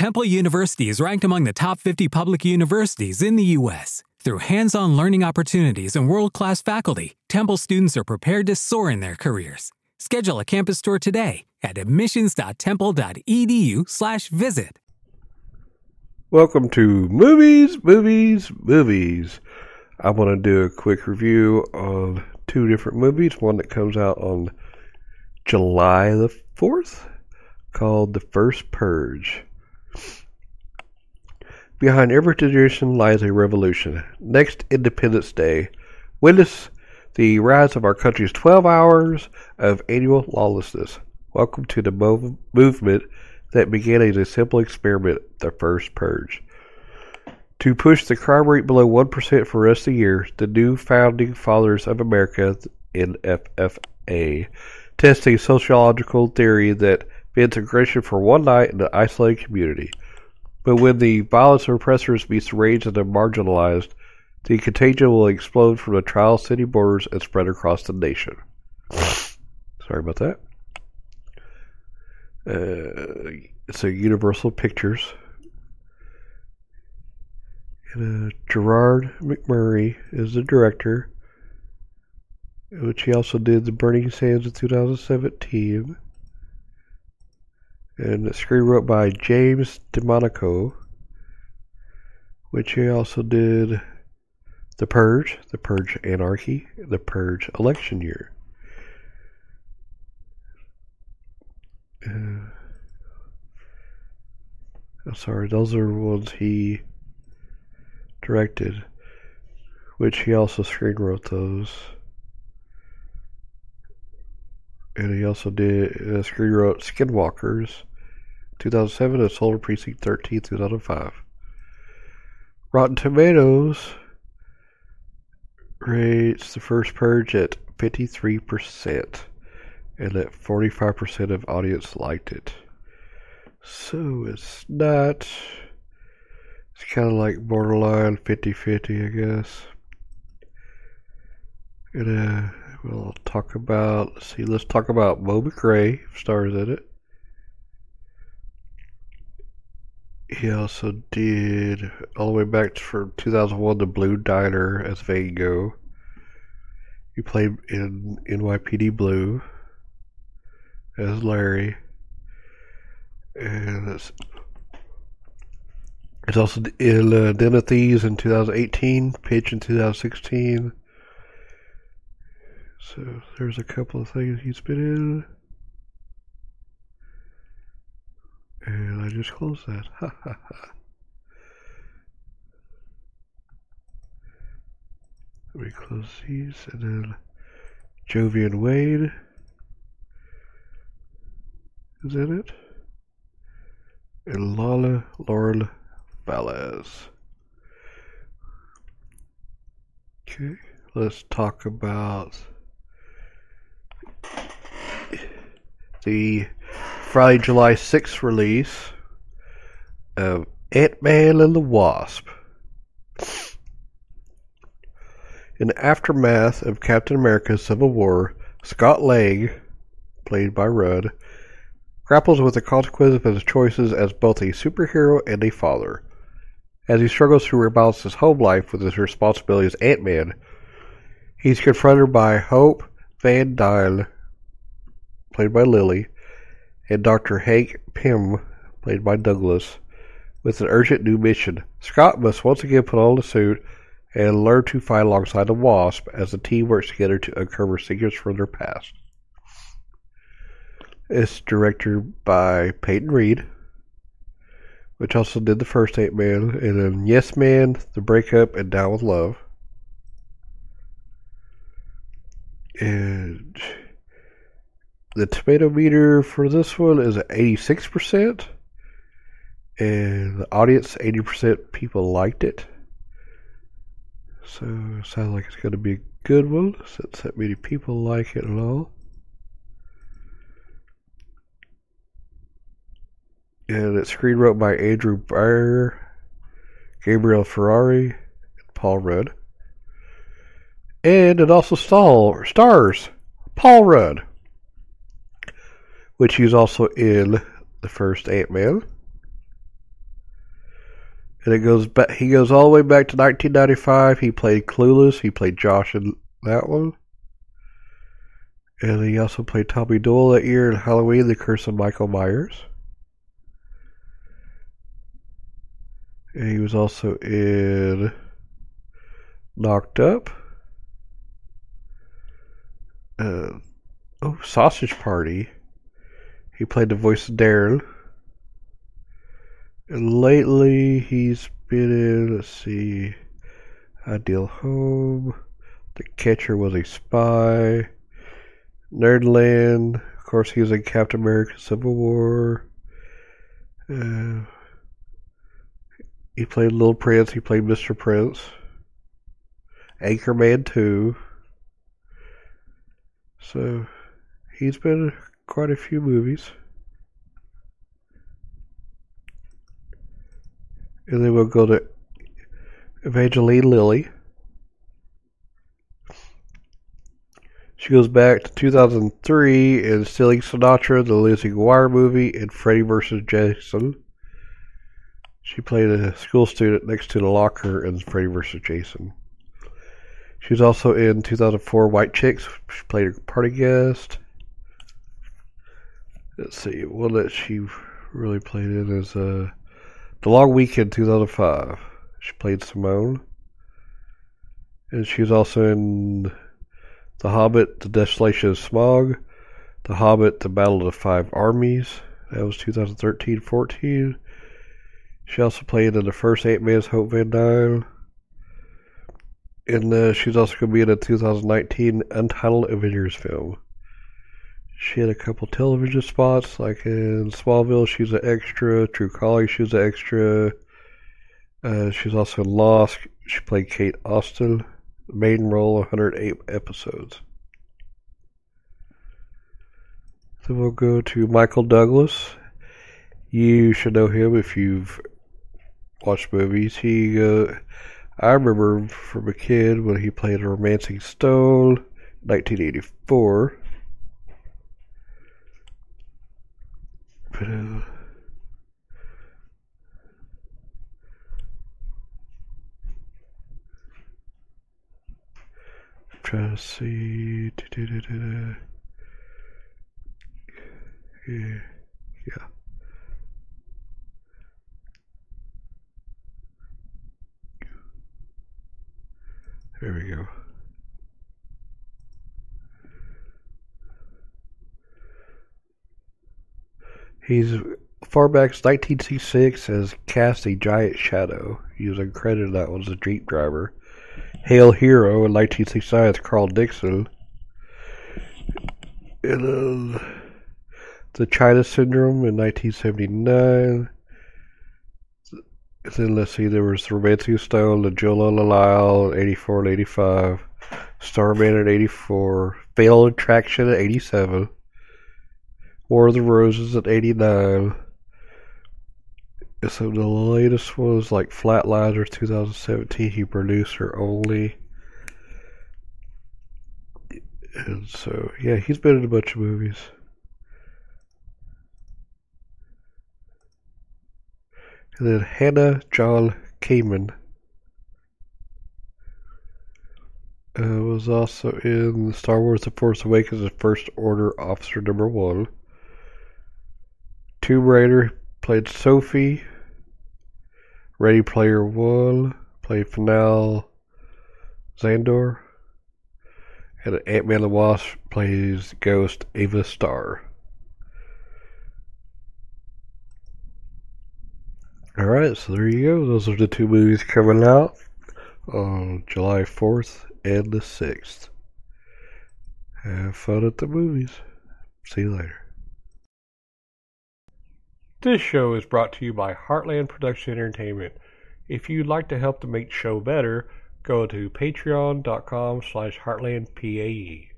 Temple University is ranked among the top 50 public universities in the U.S. Through hands-on learning opportunities and world-class faculty, Temple students are prepared to soar in their careers. Schedule a campus tour today at admissions.temple.edu/visit. Welcome to Movies. I want to do a quick review of two different movies. One that comes out on July the 4th called The First Purge. Behind every tradition lies a revolution. Next Independence Day, witness the rise of our country's 12 hours of annual lawlessness. Welcome to the movement that began as a simple experiment, the First Purge. To push the crime rate below 1% for the rest of the year, the New Founding Fathers of America, NFFA, tests a sociological theory that bends aggression for one night in an isolated community. But when the violence of oppressors meets the rage of the marginalized, the contagion will explode from the trial city borders and spread across the nation. Sorry about that. It's a Universal Pictures. And Gerard McMurray is the director, which he also did The Burning Sands in 2017. And the screenwrote by James DeMonaco, which he also did The Purge, The Purge Anarchy, The Purge Election Year. Those are the ones he directed, which he also screenwrote those. And he also did screenwrote Skinwalkers, 2007, and Solar Precinct 13, 2005. Rotten Tomatoes rates The First Purge at 53%, and that 45% of audience liked it. So it's kind of like borderline 50-50, I guess. And we'll talk about, let's talk about Mo McRae, stars in it. He also did, all the way back from 2001, The Blue Diner as Vango. He played in NYPD Blue as Larry. And it's also in Den of Thieves in 2018, Pitch in 2016. So there's a couple of things he's been in. And I just closed that. Let me close these. And then Jovian Wade is in it. And Lauren Valaz. Okay, let's talk about the Friday, July 6th release of Ant-Man and the Wasp. In the aftermath of Captain America's Civil War, Scott Lang, played by Rudd, grapples with the consequences of his choices as both a superhero and a father. As he struggles to rebalance his home life with his responsibilities as Ant-Man, he's confronted by Hope Van Dyne, played by Lily, and Dr. Hank Pym, played by Douglas, with an urgent new mission. Scott must once again put on the suit and learn to fight alongside the Wasp as the team works together to uncover secrets from their past. It's directed by Peyton Reed, which also did the first Ant-Man, and then Yes Man, The Breakup, and Down With Love. And the tomato meter for this one is 86%, and the audience, 80% people liked it. So it sounds like it's going to be a good one, since that many people like it at all. And it's screenwrote by Andrew Breyer, Gabriel Ferrari, and Paul Rudd. And it also stars Paul Rudd, which he's also in the first Ant-Man. And it goes back, he goes all the way back to 1995. He played Clueless. He played Josh in that one. And he also played Tommy Doyle that year in Halloween, The Curse of Michael Myers. And he was also in Knocked Up. Sausage Party. He played the voice of Darren. And lately, he's been in, Ideal Home. The Catcher Was a Spy. Nerdland. Of course, he was in Captain America's Civil War. He played Little Prince. He played Mr. Prince. Anchorman 2. So, he's been in quite a few movies. And then we'll go to Evangeline Lilly. She goes back to 2003 in Stealing Sinatra, the Lizzie McGuire movie, and Freddy vs. Jason. She played a school student next to the locker in Freddy vs. Jason. She was also in 2004 White Chicks. She played a party guest. Let's see, one that she really played in is The Long Weekend 2005. She played Simone. And she was also in The Hobbit, The Desolation of Smaug, The Hobbit, The Battle of the Five Armies. That was 2013-14. She also played in the first Ant-Man's Hope Van Dyne. And she's also going to be in a 2019 Untitled Avengers film. She had a couple television spots, like in Smallville, she's an extra. True Calling, she's an extra. She's also in Lost. She played Kate Austin. Main role, 108 episodes. Then we'll go to Michael Douglas. You should know him if you've watched movies. I remember from a kid when he played Romancing Stone, 1984. But, trying to see. Yeah. There we go. He's far back as 1966 as Cast a Giant Shadow. He was uncredited. That was a Jeep driver. Hail Hero in 1969 with Carl Dixon. And, The China Syndrome in 1979. And then let's see, there was Romancing Stone, The Jill on the Lyle in 84 and 85. Starman in 84. Fatal Attraction in 87. War of the Roses in 89. So the latest was like Flatliners 2017. He produced her only. And so, yeah, he's been in a bunch of movies. And then Hannah John Kamen was also in Star Wars The Force Awakens as First Order Officer Number 1. Tomb Raider played Sophie. Ready Player One played Final Xandor. And Ant-Man and the Wasp plays Ghost Ava Starr. Alright, so there you go. Those are the two movies coming out on July 4th and the 6th. Have fun at the movies. See you later. This show is brought to you by Heartland Production Entertainment. If you'd like to help to make the show better, go to patreon.com/heartlandpae.